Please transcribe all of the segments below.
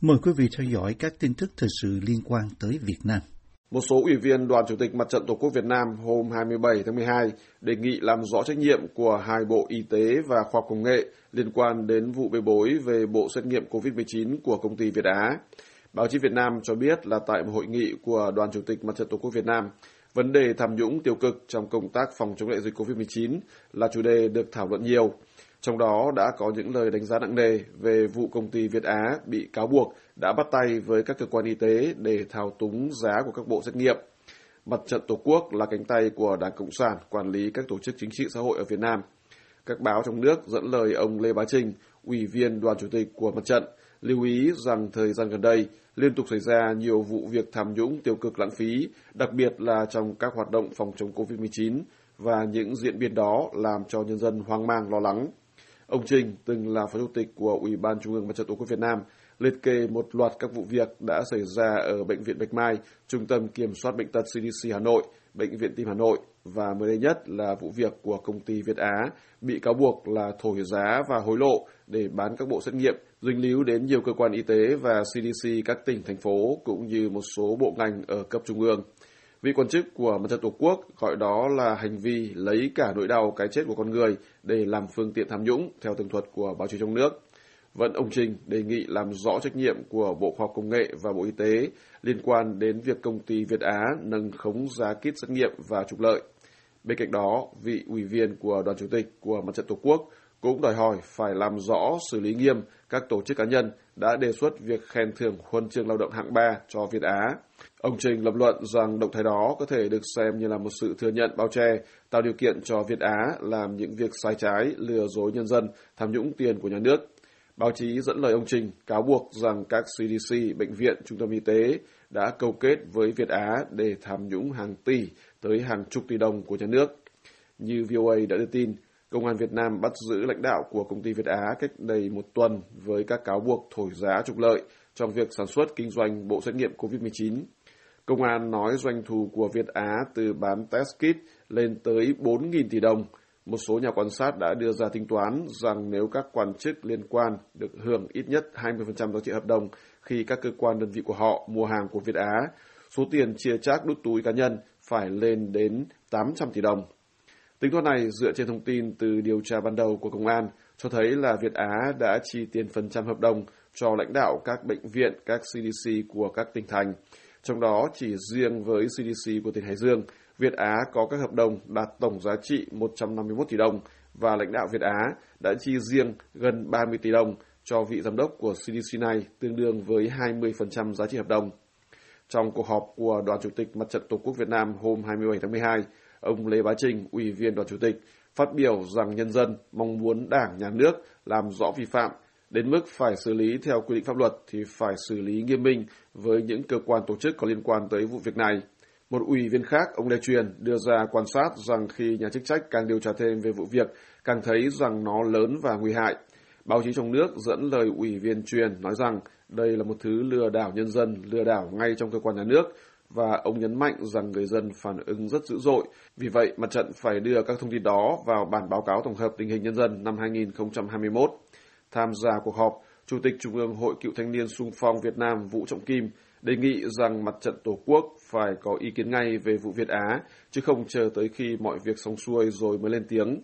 Mời quý vị theo dõi các tin tức thời sự liên quan tới Việt Nam. Một số ủy viên Đoàn Chủ tịch Mặt trận Tổ quốc Việt Nam hôm 27 tháng 12 đề nghị làm rõ trách nhiệm của hai Bộ Y tế và Khoa học Công nghệ liên quan đến vụ bê bối về bộ xét nghiệm COVID-19 của công ty Việt Á. Báo chí Việt Nam cho biết là tại một hội nghị của Đoàn Chủ tịch Mặt trận Tổ quốc Việt Nam, vấn đề tham nhũng tiêu cực trong công tác phòng chống đại dịch COVID-19 là chủ đề được thảo luận nhiều. Trong đó đã có những lời đánh giá nặng nề về vụ công ty Việt Á bị cáo buộc đã bắt tay với các cơ quan y tế để thao túng giá của các bộ xét nghiệm. Mặt trận Tổ quốc là cánh tay của Đảng Cộng sản quản lý các tổ chức chính trị xã hội ở Việt Nam. Các báo trong nước dẫn lời ông Lê Bá Trình, Ủy viên Đoàn Chủ tịch của Mặt trận, lưu ý rằng thời gian gần đây liên tục xảy ra nhiều vụ việc tham nhũng tiêu cực lãng phí, đặc biệt là trong các hoạt động phòng chống COVID-19 và những diễn biến đó làm cho nhân dân hoang mang lo lắng. Ông Trình, từng là Phó Chủ tịch của Ủy ban Trung ương Mặt trận Tổ quốc Việt Nam, liệt kê một loạt các vụ việc đã xảy ra ở Bệnh viện Bạch Mai, Trung tâm Kiểm soát Bệnh tật CDC Hà Nội, Bệnh viện Tim Hà Nội và mới đây nhất là vụ việc của công ty Việt Á bị cáo buộc là thổi giá và hối lộ để bán các bộ xét nghiệm, dính líu đến nhiều cơ quan y tế và CDC các tỉnh, thành phố cũng như một số bộ ngành ở cấp trung ương. Vị quan chức của Mặt trận Tổ quốc gọi đó là hành vi lấy cả nỗi đau cái chết của con người để làm phương tiện tham nhũng, theo tường thuật của báo chí trong nước. Vẫn ông Trình đề nghị làm rõ trách nhiệm của Bộ Khoa học Công nghệ và Bộ Y tế liên quan đến việc công ty Việt Á nâng khống giá kit xét nghiệm và trục lợi. Bên cạnh đó, vị ủy viên của Đoàn Chủ tịch của Mặt trận Tổ quốc cũng đòi hỏi phải làm rõ xử lý nghiêm các tổ chức cá nhân đã đề xuất việc khen thưởng huân chương lao động hạng 3 cho Việt Á. Ông Trình lập luận rằng động thái đó có thể được xem như là một sự thừa nhận bao che, tạo điều kiện cho Việt Á làm những việc sai trái, lừa dối nhân dân, tham nhũng tiền của nhà nước. Báo chí dẫn lời ông Trình cáo buộc rằng các CDC, bệnh viện, trung tâm y tế đã câu kết với Việt Á để tham nhũng hàng tỷ tới hàng chục tỷ đồng của nhà nước. Như VOA đã đưa tin, Công an Việt Nam bắt giữ lãnh đạo của công ty Việt Á cách đây một tuần với các cáo buộc thổi giá trục lợi trong việc sản xuất kinh doanh bộ xét nghiệm COVID-19. Công an nói doanh thu của Việt Á từ bán test kit lên tới 4.000 tỷ đồng. Một số nhà quan sát đã đưa ra tính toán rằng nếu các quan chức liên quan được hưởng ít nhất 20% giá trị hợp đồng khi các cơ quan đơn vị của họ mua hàng của Việt Á, số tiền chia chác đút túi cá nhân phải lên đến 800 tỷ đồng. Tính toán này dựa trên thông tin từ điều tra ban đầu của công an cho thấy là Việt Á đã chi tiền phần trăm hợp đồng cho lãnh đạo các bệnh viện, các CDC của các tỉnh thành. Trong đó chỉ riêng với CDC của tỉnh Hải Dương, Việt Á có các hợp đồng đạt tổng giá trị 151 tỷ đồng và lãnh đạo Việt Á đã chi riêng gần 30 tỷ đồng cho vị giám đốc của CDC này, tương đương với 20% giá trị hợp đồng. Trong cuộc họp của Đoàn Chủ tịch Mặt trận Tổ quốc Việt Nam hôm 27 tháng 12, ông Lê Bá Trình, Ủy viên Đoàn Chủ tịch, phát biểu rằng nhân dân mong muốn Đảng, Nhà nước làm rõ vi phạm, đến mức phải xử lý theo quy định pháp luật thì phải xử lý nghiêm minh với những cơ quan tổ chức có liên quan tới vụ việc này. Một ủy viên khác, ông Lê Truyền, đưa ra quan sát rằng khi nhà chức trách càng điều tra thêm về vụ việc, càng thấy rằng nó lớn và nguy hại. Báo chí trong nước dẫn lời Ủy viên Truyền nói rằng đây là một thứ lừa đảo nhân dân, lừa đảo ngay trong cơ quan nhà nước, và ông nhấn mạnh rằng người dân phản ứng rất dữ dội. Vì vậy, mặt trận phải đưa các thông tin đó vào bản báo cáo tổng hợp tình hình nhân dân năm 2021. Tham gia cuộc họp, Chủ tịch Trung ương Hội Cựu Thanh niên Xung phong Việt Nam Vũ Trọng Kim đề nghị rằng mặt trận Tổ quốc phải có ý kiến ngay về vụ Việt Á, chứ không chờ tới khi mọi việc xong xuôi rồi mới lên tiếng.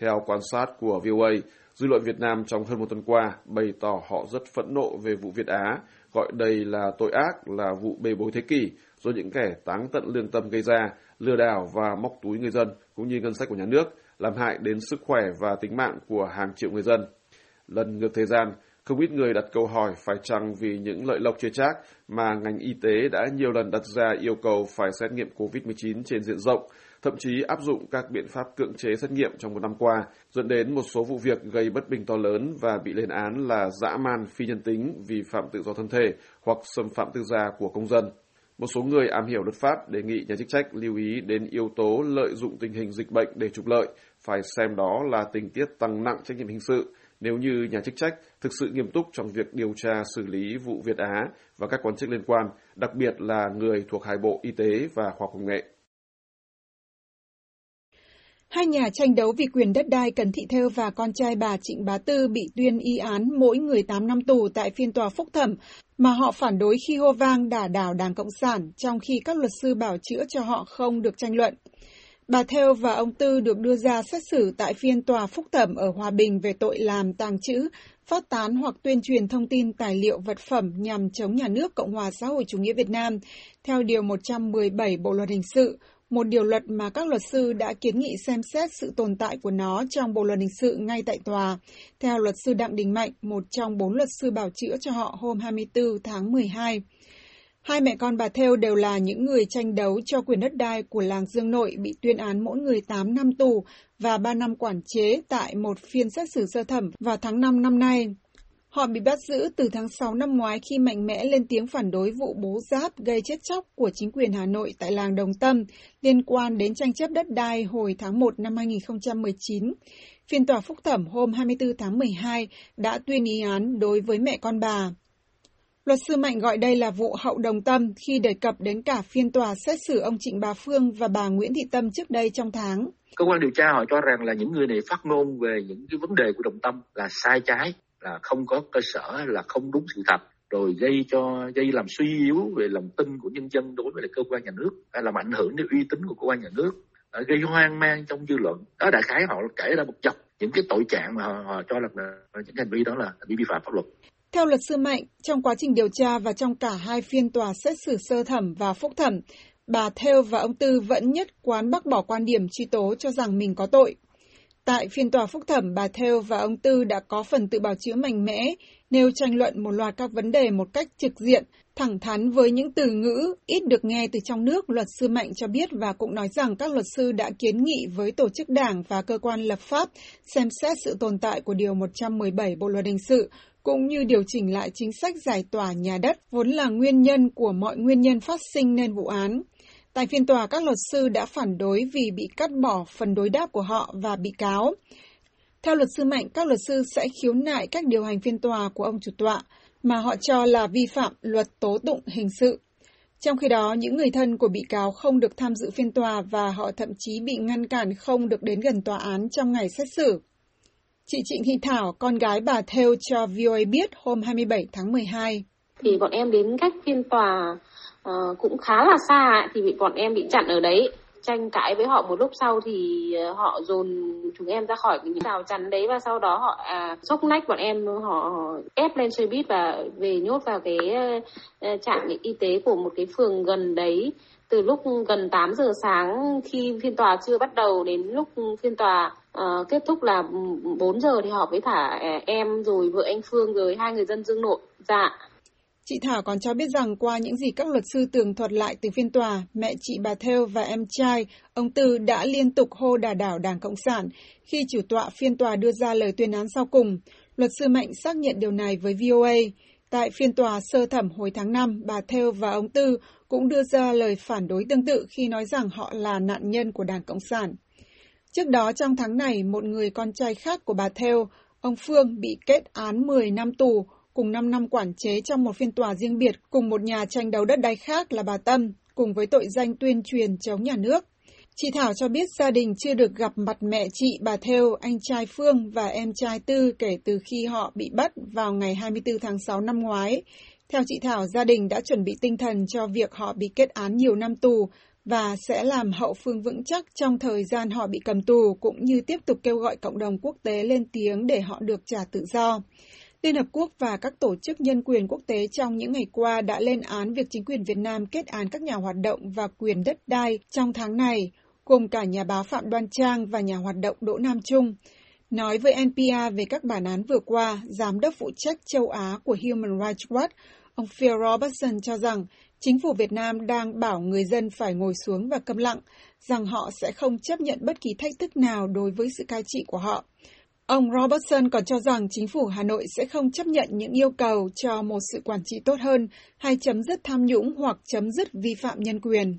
Theo quan sát của VOA, dư luận Việt Nam trong hơn một tuần qua bày tỏ họ rất phẫn nộ về vụ Việt Á, gọi đây là tội ác, là vụ bê bối thế kỷ, do những kẻ táng tận lương tâm gây ra, lừa đảo và móc túi người dân, cũng như ngân sách của nhà nước, làm hại đến sức khỏe và tính mạng của hàng triệu người dân. Lần ngược thời gian, không ít người đặt câu hỏi phải chăng vì những lợi lộc chia chác mà ngành y tế đã nhiều lần đặt ra yêu cầu phải xét nghiệm COVID-19 trên diện rộng, thậm chí áp dụng các biện pháp cưỡng chế xét nghiệm trong một năm qua, dẫn đến một số vụ việc gây bất bình to lớn và bị lên án là dã man, phi nhân tính, vi phạm tự do thân thể hoặc xâm phạm tư gia của công dân. Một số người am hiểu luật pháp đề nghị nhà chức trách lưu ý đến yếu tố lợi dụng tình hình dịch bệnh để trục lợi, phải xem đó là tình tiết tăng nặng trách nhiệm hình sự, nếu như nhà chức trách thực sự nghiêm túc trong việc điều tra xử lý vụ Việt Á và các quan chức liên quan, đặc biệt là người thuộc hai Bộ Y tế và Khoa học Công nghệ. Hai nhà tranh đấu vì quyền đất đai Cấn Thị Thêu và con trai bà Trịnh Bá Tư bị tuyên y án mỗi người 8 năm tù tại phiên tòa phúc thẩm mà họ phản đối khi hô vang đả đảo Đảng Cộng sản, trong khi các luật sư bảo chữa cho họ không được tranh luận. Bà Thêu và ông Tư được đưa ra xét xử tại phiên tòa phúc thẩm ở Hòa Bình về tội làm, tàng trữ, phát tán hoặc tuyên truyền thông tin, tài liệu, vật phẩm nhằm chống nhà nước Cộng hòa xã hội chủ nghĩa Việt Nam, theo Điều 117 Bộ Luật Hình sự, một điều luật mà các luật sư đã kiến nghị xem xét sự tồn tại của nó trong Bộ Luật Hình sự ngay tại tòa, theo luật sư Đặng Đình Mạnh, một trong 4 luật sư bào chữa cho họ hôm 24 tháng 12. Hai mẹ con bà Thêu đều là những người tranh đấu cho quyền đất đai của làng Dương Nội, bị tuyên án mỗi người 8 năm tù và 3 năm quản chế tại một phiên xét xử sơ thẩm vào tháng 5 năm nay. Họ bị bắt giữ từ tháng 6 năm ngoái khi mạnh mẽ lên tiếng phản đối vụ bố giáp gây chết chóc của chính quyền Hà Nội tại làng Đồng Tâm liên quan đến tranh chấp đất đai hồi tháng 1 năm 2019. Phiên tòa phúc thẩm hôm 24 tháng 12 đã tuyên y án đối với mẹ con bà. Luật sư Mạnh gọi đây là vụ hậu Đồng Tâm khi đề cập đến cả phiên tòa xét xử ông Trịnh Bá Phương và bà Nguyễn Thị Tâm trước đây trong tháng. Cơ quan điều tra họ cho rằng là những người này phát ngôn về những cái vấn đề của Đồng Tâm là sai trái, là không có cơ sở, là không đúng sự thật, rồi gây làm suy yếu về lòng tin của nhân dân đối với cơ quan nhà nước, làm ảnh hưởng đến uy tín của cơ quan nhà nước, gây hoang mang trong dư luận. Đó, đại khái họ kể ra một dọc những cái tội trạng mà họ cho là những hành vi đó là vi phạm pháp luật. Theo luật sư Mạnh, trong quá trình điều tra và trong cả hai phiên tòa xét xử sơ thẩm và phúc thẩm, bà Thêu và ông Tư vẫn nhất quán bác bỏ quan điểm truy tố, cho rằng mình có tội. Tại phiên tòa phúc thẩm, bà Thêu và ông Tư đã có phần tự bào chữa mạnh mẽ, nêu tranh luận một loạt các vấn đề một cách trực diện, thẳng thắn với những từ ngữ ít được nghe từ trong nước, luật sư Mạnh cho biết, và cũng nói rằng các luật sư đã kiến nghị với tổ chức đảng và cơ quan lập pháp xem xét sự tồn tại của Điều 117 Bộ Luật Hình sự, cũng như điều chỉnh lại chính sách giải tỏa nhà đất vốn là nguyên nhân của mọi nguyên nhân phát sinh nên vụ án. Tại phiên tòa, các luật sư đã phản đối vì bị cắt bỏ phần đối đáp của họ và bị cáo. Theo luật sư Mạnh, các luật sư sẽ khiếu nại cách điều hành phiên tòa của ông chủ tọa mà họ cho là vi phạm luật tố tụng hình sự. Trong khi đó, những người thân của bị cáo không được tham dự phiên tòa và họ thậm chí bị ngăn cản không được đến gần tòa án trong ngày xét xử. Chị Trịnh Thị Thảo, con gái bà Thêu, cho VOA biết hôm 27 tháng 12. Thì bọn em đến cách phiên tòa cũng khá là xa, thì bọn em bị chặn ở đấy. Tranh cãi với họ một lúc sau thì họ dồn chúng em ra khỏi những rào chắn đấy, và sau đó họ xốc nách bọn em, họ ép lên xe buýt và về nhốt vào cái trạm y tế của một cái phường gần đấy. Từ lúc gần 8 giờ sáng khi phiên tòa chưa bắt đầu đến lúc phiên tòa kết thúc là 4 giờ thì họ mới thả em, rồi vợ anh Phương, rồi hai người dân Dương Nội dạ. Chị Thảo còn cho biết rằng qua những gì các luật sư tường thuật lại từ phiên tòa, mẹ chị bà Thêu và em trai ông Tư đã liên tục hô đả đảo Đảng Cộng sản khi chủ tọa phiên tòa đưa ra lời tuyên án sau cùng. Luật sư Mạnh xác nhận điều này với VOA. Tại phiên tòa sơ thẩm hồi tháng 5, bà Thêu và ông Tư cũng đưa ra lời phản đối tương tự khi nói rằng họ là nạn nhân của Đảng Cộng sản. Trước đó trong tháng này, một người con trai khác của bà Thêu, ông Phương, bị kết án 10 năm tù cùng 5 năm quản chế trong một phiên tòa riêng biệt cùng một nhà tranh đấu đất đai khác là bà Tâm, cùng với tội danh tuyên truyền chống nhà nước. Chị Thảo cho biết gia đình chưa được gặp mặt mẹ chị bà Thêu, anh trai Phương và em trai Tư kể từ khi họ bị bắt vào ngày 24 tháng 6 năm ngoái. Theo chị Thảo, gia đình đã chuẩn bị tinh thần cho việc họ bị kết án nhiều năm tù và sẽ làm hậu phương vững chắc trong thời gian họ bị cầm tù, cũng như tiếp tục kêu gọi cộng đồng quốc tế lên tiếng để họ được trả tự do. Liên Hợp Quốc và các tổ chức nhân quyền quốc tế trong những ngày qua đã lên án việc chính quyền Việt Nam kết án các nhà hoạt động và quyền đất đai trong tháng này, gồm cả nhà báo Phạm Đoan Trang và nhà hoạt động Đỗ Nam Trung. Nói với NPR về các bản án vừa qua, Giám đốc phụ trách châu Á của Human Rights Watch, ông Phil Robertson cho rằng chính phủ Việt Nam đang bảo người dân phải ngồi xuống và câm lặng, rằng họ sẽ không chấp nhận bất kỳ thách thức nào đối với sự cai trị của họ. Ông Robertson còn cho rằng chính phủ Hà Nội sẽ không chấp nhận những yêu cầu cho một sự quản trị tốt hơn hay chấm dứt tham nhũng hoặc chấm dứt vi phạm nhân quyền.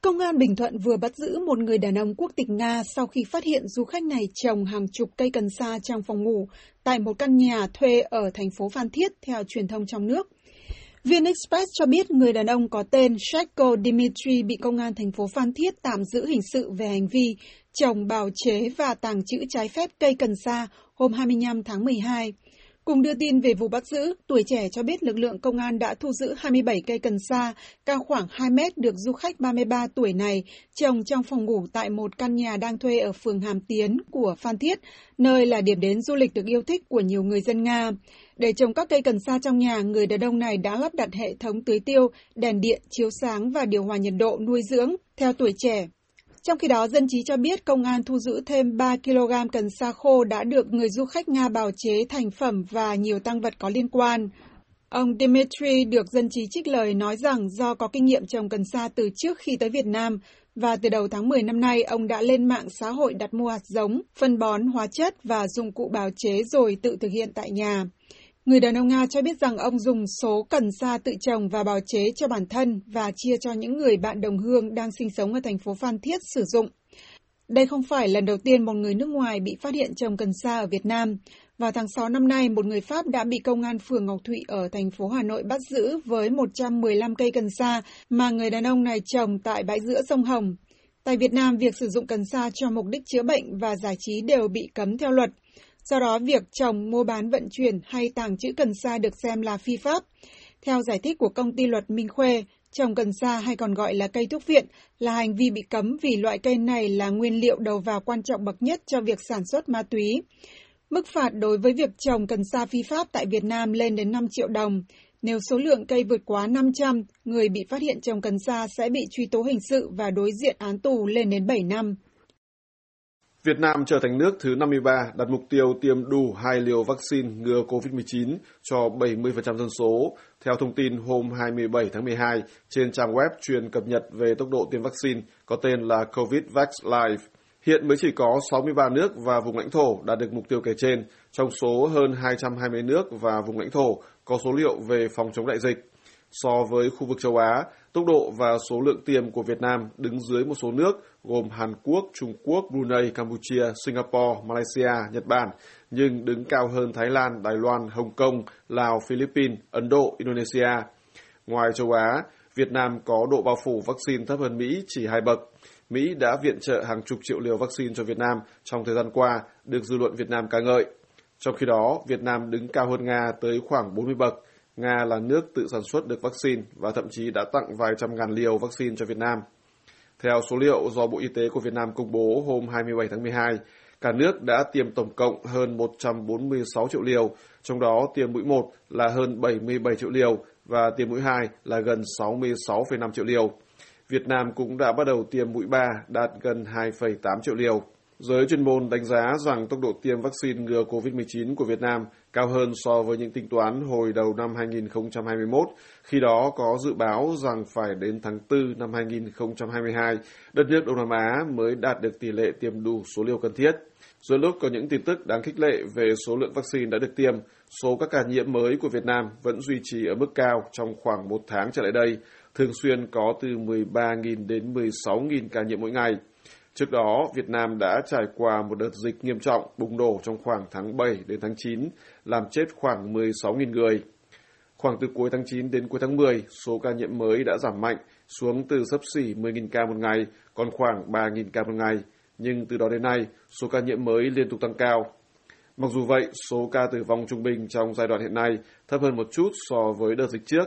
Công an Bình Thuận vừa bắt giữ một người đàn ông quốc tịch Nga sau khi phát hiện du khách này trồng hàng chục cây cần sa trong phòng ngủ tại một căn nhà thuê ở thành phố Phan Thiết, theo truyền thông trong nước. VN Express cho biết người đàn ông có tên Shako Dmitry bị công an thành phố Phan Thiết tạm giữ hình sự về hành vi trồng, bào chế và tàng trữ trái phép cây cần sa hôm 25 tháng 12. Cùng đưa tin về vụ bắt giữ, Tuổi Trẻ cho biết lực lượng công an đã thu giữ 27 cây cần sa cao khoảng 2 mét được du khách 33 tuổi này trồng trong phòng ngủ tại một căn nhà đang thuê ở phường Hàm Tiến của Phan Thiết, nơi là điểm đến du lịch được yêu thích của nhiều người dân Nga. Để trồng các cây cần sa trong nhà, người đàn ông này đã lắp đặt hệ thống tưới tiêu, đèn điện, chiếu sáng và điều hòa nhiệt độ nuôi dưỡng, theo Tuổi Trẻ. Trong khi đó, Dân trí cho biết công an thu giữ thêm 3 kg cần sa khô đã được người du khách Nga bào chế thành phẩm và nhiều tang vật có liên quan. Ông Dmitry được Dân trí trích lời nói rằng do có kinh nghiệm trồng cần sa từ trước khi tới Việt Nam và từ đầu tháng 10 năm nay, ông đã lên mạng xã hội đặt mua hạt giống, phân bón, hóa chất và dụng cụ bào chế rồi tự thực hiện tại nhà. Người đàn ông Nga cho biết rằng ông dùng số cần sa tự trồng và bào chế cho bản thân và chia cho những người bạn đồng hương đang sinh sống ở thành phố Phan Thiết sử dụng. Đây không phải lần đầu tiên một người nước ngoài bị phát hiện trồng cần sa ở Việt Nam. Vào tháng 6 năm nay, một người Pháp đã bị công an phường Ngọc Thụy ở thành phố Hà Nội bắt giữ với 115 cây cần sa mà người đàn ông này trồng tại bãi giữa sông Hồng. Tại Việt Nam, việc sử dụng cần sa cho mục đích chữa bệnh và giải trí đều bị cấm theo luật. Do đó, việc trồng, mua bán, vận chuyển hay tàng trữ cần sa được xem là phi pháp. Theo giải thích của công ty luật Minh Khuê, trồng cần sa hay còn gọi là cây thuốc viện là hành vi bị cấm vì loại cây này là nguyên liệu đầu vào quan trọng bậc nhất cho việc sản xuất ma túy. Mức phạt đối với việc trồng cần sa phi pháp tại Việt Nam lên đến 5 triệu đồng. Nếu số lượng cây vượt quá 500, người bị phát hiện trồng cần sa sẽ bị truy tố hình sự và đối diện án tù lên đến 7 năm. Việt Nam trở thành nước thứ 53 đặt mục tiêu tiêm đủ 2 liều vaccine ngừa COVID-19 cho 70% dân số, theo thông tin hôm 27 tháng 12 trên trang web chuyên cập nhật về tốc độ tiêm vaccine có tên là CovidVax Live. Hiện mới chỉ có 63 nước và vùng lãnh thổ đạt được mục tiêu kể trên, trong số hơn 220 nước và vùng lãnh thổ có số liệu về phòng chống đại dịch. So với khu vực châu Á, tốc độ và số lượng tiêm của Việt Nam đứng dưới một số nước gồm Hàn Quốc, Trung Quốc, Brunei, Campuchia, Singapore, Malaysia, Nhật Bản, nhưng đứng cao hơn Thái Lan, Đài Loan, Hồng Kông, Lào, Philippines, Ấn Độ, Indonesia. Ngoài châu Á, Việt Nam có độ bao phủ vaccine thấp hơn Mỹ chỉ 2 bậc. Mỹ đã viện trợ hàng chục triệu liều vaccine cho Việt Nam trong thời gian qua, được dư luận Việt Nam ca ngợi. Trong khi đó, Việt Nam đứng cao hơn Nga tới khoảng 40 bậc. Nga là nước tự sản xuất được vaccine và thậm chí đã tặng vài trăm ngàn liều vaccine cho Việt Nam. Theo số liệu do Bộ Y tế của Việt Nam công bố hôm 27 tháng 12, cả nước đã tiêm tổng cộng hơn 146 triệu liều, trong đó tiêm mũi 1 là hơn 77 triệu liều và tiêm mũi 2 là gần 66,5 triệu liều. Việt Nam cũng đã bắt đầu tiêm mũi 3 đạt gần 2,8 triệu liều. Giới chuyên môn đánh giá rằng tốc độ tiêm vaccine ngừa COVID-19 của Việt Nam cao hơn so với những tính toán hồi đầu năm 2021, khi đó có dự báo rằng phải đến tháng 4 năm 2022, đất nước Đông Nam Á mới đạt được tỷ lệ tiêm đủ số liều cần thiết. Giữa lúc có những tin tức đáng khích lệ về số lượng vaccine đã được tiêm, số các ca nhiễm mới của Việt Nam vẫn duy trì ở mức cao trong khoảng một tháng trở lại đây, thường xuyên có từ 13.000 đến 16.000 ca nhiễm mỗi ngày. Trước đó, Việt Nam đã trải qua một đợt dịch nghiêm trọng bùng nổ trong khoảng tháng 7 đến tháng 9, làm chết khoảng 16.000 người. Khoảng từ cuối tháng 9 đến cuối tháng 10, số ca nhiễm mới đã giảm mạnh xuống từ xấp xỉ 10.000 ca một ngày, còn khoảng 3.000 ca một ngày. Nhưng từ đó đến nay, số ca nhiễm mới liên tục tăng cao. Mặc dù vậy, số ca tử vong trung bình trong giai đoạn hiện nay thấp hơn một chút so với đợt dịch trước.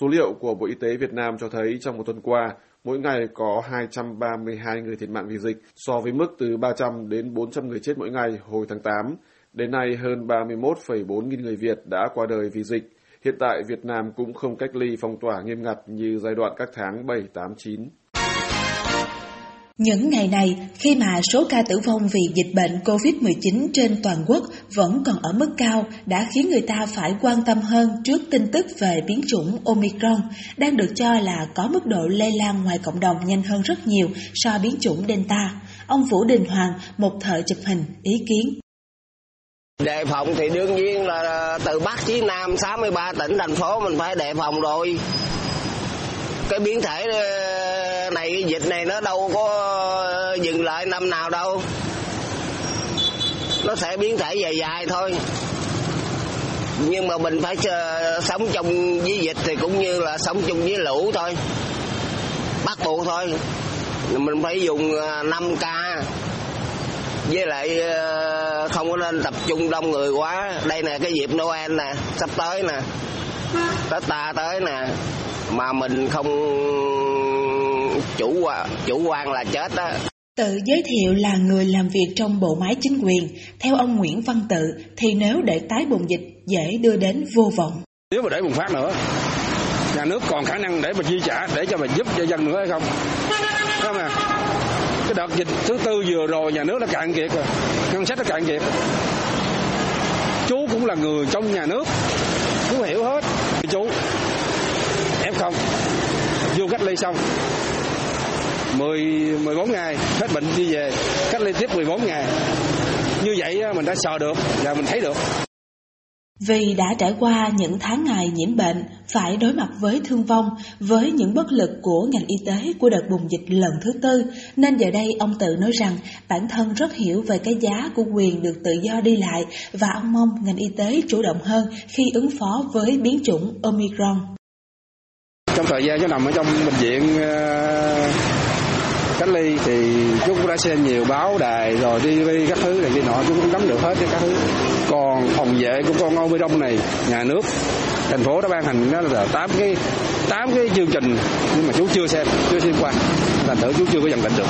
Số liệu của Bộ Y tế Việt Nam cho thấy trong một tuần qua, mỗi ngày có 232 người thiệt mạng vì dịch so với mức từ 300 đến 400 người chết mỗi ngày hồi tháng 8. Đến nay, hơn 31,4 nghìn người Việt đã qua đời vì dịch. Hiện tại, Việt Nam cũng không cách ly phong tỏa nghiêm ngặt như giai đoạn các tháng 7, 8, 9. Những ngày này, khi mà số ca tử vong vì dịch bệnh COVID-19 trên toàn quốc vẫn còn ở mức cao đã khiến người ta phải quan tâm hơn trước tin tức về biến chủng Omicron, đang được cho là có mức độ lây lan ngoài cộng đồng nhanh hơn rất nhiều so biến chủng Delta. Ông Vũ Đình Hoàng, một thợ chụp hình, ý kiến. Đề phòng thì đương nhiên là từ Bắc chí Nam 63 tỉnh, thành phố mình phải đề phòng rồi. Cái biến thể này, cái dịch này nó đâu có dừng lại năm nào đâu. Nó sẽ biến thể dài dài thôi. nhưng mà mình phải sống chung với dịch thì cũng như là sống chung với lũ thôi, bắt buộc thôi. Mình phải dùng 5K, với lại không có nên tập trung đông người quá. Đây nè, cái dịp Noel nè, sắp tới nè, Tết ta tới nè, mà mình không chủ quan là chết á. Tự giới thiệu là người làm việc trong bộ máy chính quyền, theo ông Nguyễn Văn Tự thì nếu để tái bùng dịch dễ đưa đến vô vọng. Nếu mà để bùng phát nữa, nhà nước còn khả năng để mà chi trả để cho mình giúp cho dân nữa hay không? Không à. Cái đợt dịch thứ tư vừa rồi nhà nước đã cạn kiệt rồi, ngân sách đã cạn kiệt. Chú cũng là người trong nhà nước, chú hiểu hết. Chú F0 vô cách ly xong 14 ngày, hết bệnh đi về, cách ly tiếp 14 ngày. Như vậy mình đã sợ được và mình thấy được. Vì đã trải qua những tháng ngày nhiễm bệnh, phải đối mặt với thương vong, với những bất lực của ngành y tế của đợt bùng dịch lần thứ tư, nên giờ đây ông Tự nói rằng bản thân rất hiểu về cái giá của quyền được tự do đi lại và ông mong ngành y tế chủ động hơn khi ứng phó với biến chủng Omicron. Trong thời gian cháu nằm ở trong bệnh viện cách ly thì chú cũng đã xem nhiều báo đài rồi TV các thứ này kia nọ, chú cũng nắm được hết các thứ. Còn phòng vệ của con Omicron này, nhà nước thành phố đã ban hành là 8 cái chương trình nhưng mà chú chưa xem qua, thành thử chú chưa có nhận định được.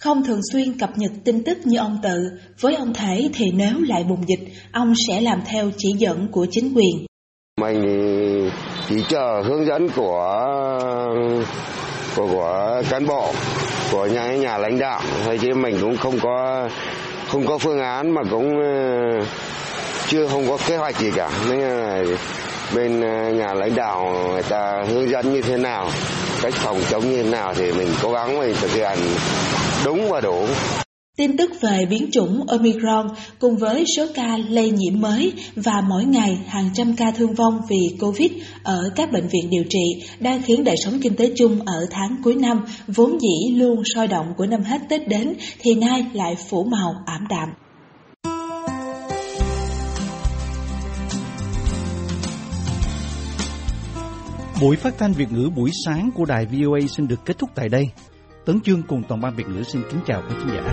Không thường xuyên cập nhật tin tức như ông Tự, với ông Thể thì nếu lại bùng dịch, ông sẽ làm theo chỉ dẫn của chính quyền. Mình chỉ chờ hướng dẫn của cán bộ, của nhà lãnh đạo thôi, chứ mình cũng không có phương án mà cũng chưa không có kế hoạch gì cả. Nên là bên nhà lãnh đạo người ta hướng dẫn như thế nào, cách phòng chống như thế nào thì mình cố gắng mình thực hiện đúng và đủ. Tin tức về biến chủng Omicron cùng với số ca lây nhiễm mới và mỗi ngày hàng trăm ca thương vong vì Covid ở các bệnh viện điều trị đang khiến đời sống kinh tế chung ở tháng cuối năm vốn dĩ luôn sôi động của năm hết Tết đến thì nay lại phủ màu ảm đạm. Buổi phát thanh Việt ngữ buổi sáng của đài VOA xin được kết thúc tại đây. Tấn Chương cùng toàn ban Việt ngữ xin kính chào quý khán giả.